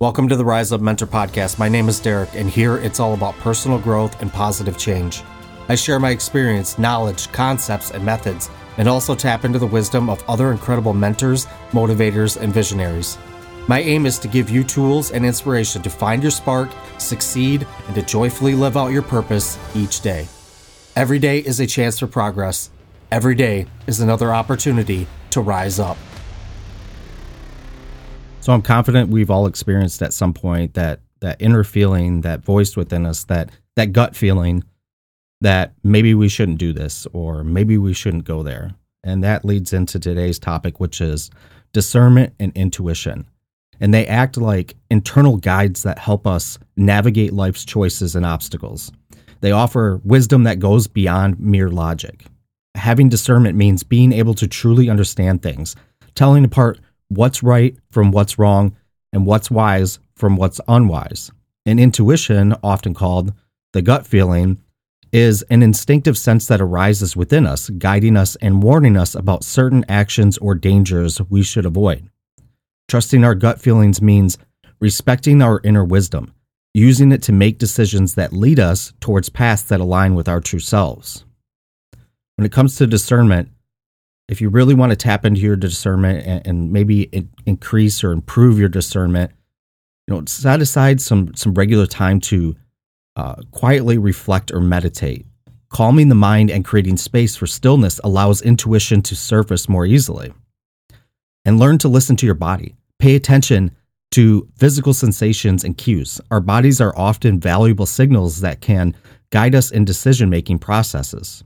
Welcome to the Rise Up Mentor Podcast. My name is Derek, and here it's all about personal growth and positive change. I share my experience, knowledge, concepts, and methods, and also tap into the wisdom of other incredible mentors, motivators, and visionaries. My aim is to give you tools and inspiration to find your spark, succeed, and to joyfully live out your purpose each day. Every day is a chance for progress. Every day is another opportunity to rise up. So I'm confident we've all experienced at some point that inner feeling, that voice within us, that gut feeling that maybe we shouldn't do this or maybe we shouldn't go there. And that leads into today's topic, which is discernment and intuition. And they act like internal guides that help us navigate life's choices and obstacles. They offer wisdom that goes beyond mere logic. Having discernment means being able to truly understand things, telling apart what's right from what's wrong, and what's wise from what's unwise. And intuition, often called the gut feeling, is an instinctive sense that arises within us, guiding us and warning us about certain actions or dangers we should avoid. Trusting our gut feelings means respecting our inner wisdom, using it to make decisions that lead us towards paths that align with our true selves. When it comes to discernment, if you really want to tap into your discernment and maybe increase or improve your discernment, set aside some regular time to quietly reflect or meditate. Calming the mind and creating space for stillness allows intuition to surface more easily. And learn to listen to your body. Pay attention to physical sensations and cues. Our bodies are often valuable signals that can guide us in decision-making processes.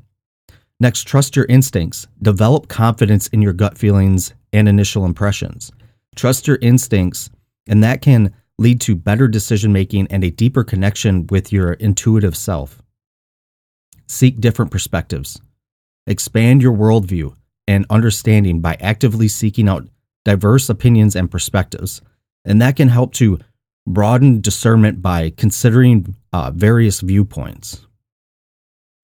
Next, trust your instincts. Develop confidence in your gut feelings and initial impressions. Trust your instincts, and that can lead to better decision-making and a deeper connection with your intuitive self. Seek different perspectives. Expand your worldview and understanding by actively seeking out diverse opinions and perspectives. And that can help to broaden discernment by considering various viewpoints.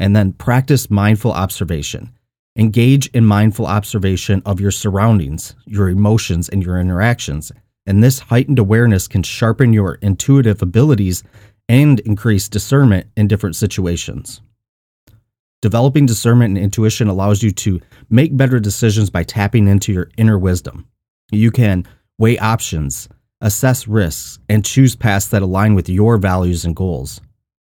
And then practice mindful observation. Engage in mindful observation of your surroundings, your emotions, and your interactions. And this heightened awareness can sharpen your intuitive abilities and increase discernment in different situations. Developing discernment and intuition allows you to make better decisions by tapping into your inner wisdom. You can weigh options, assess risks, and choose paths that align with your values and goals.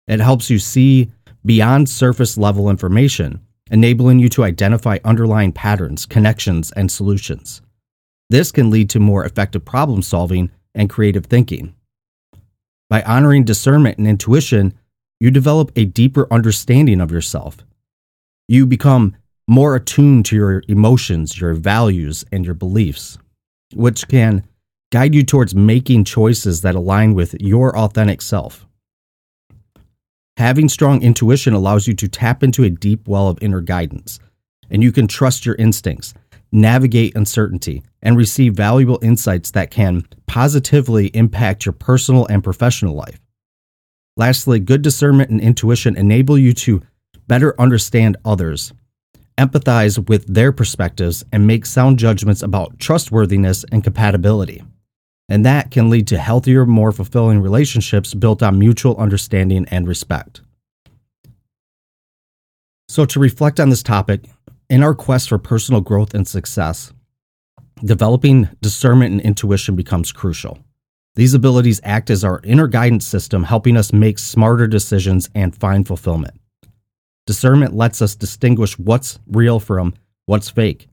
It helps you see beyond surface-level information, enabling you to identify underlying patterns, connections, and solutions. This can lead to more effective problem-solving and creative thinking. By honoring discernment and intuition, you develop a deeper understanding of yourself. You become more attuned to your emotions, your values, and your beliefs, which can guide you towards making choices that align with your authentic self. Having strong intuition allows you to tap into a deep well of inner guidance, and you can trust your instincts, navigate uncertainty, and receive valuable insights that can positively impact your personal and professional life. Lastly, good discernment and intuition enable you to better understand others, empathize with their perspectives, and make sound judgments about trustworthiness and compatibility. And that can lead to healthier, more fulfilling relationships built on mutual understanding and respect. So to reflect on this topic, in our quest for personal growth and success, developing discernment and intuition becomes crucial. These abilities act as our inner guidance system, helping us make smarter decisions and find fulfillment. Discernment lets us distinguish what's real from what's fake,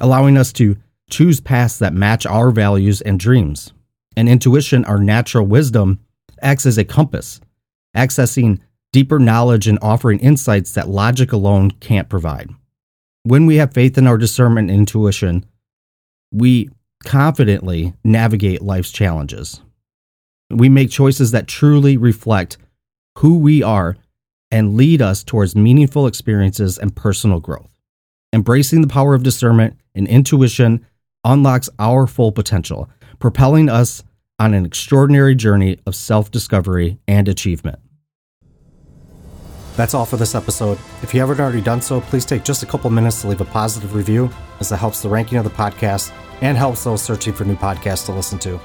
allowing us to choose paths that match our values and dreams. And intuition, our natural wisdom, acts as a compass, accessing deeper knowledge and offering insights that logic alone can't provide. When we have faith in our discernment and intuition, we confidently navigate life's challenges. We make choices that truly reflect who we are and lead us towards meaningful experiences and personal growth. Embracing the power of discernment and intuition unlocks our full potential, propelling us on an extraordinary journey of self-discovery and achievement. That's all for this episode. If you haven't already done so, please take just a couple minutes to leave a positive review, as it helps the ranking of the podcast and helps those searching for new podcasts to listen to.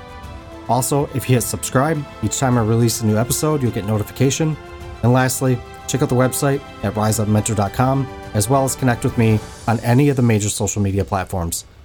Also, if you hit subscribe, each time I release a new episode, you'll get notification. And lastly, check out the website at riseupmentor.com, as well as connect with me on any of the major social media platforms.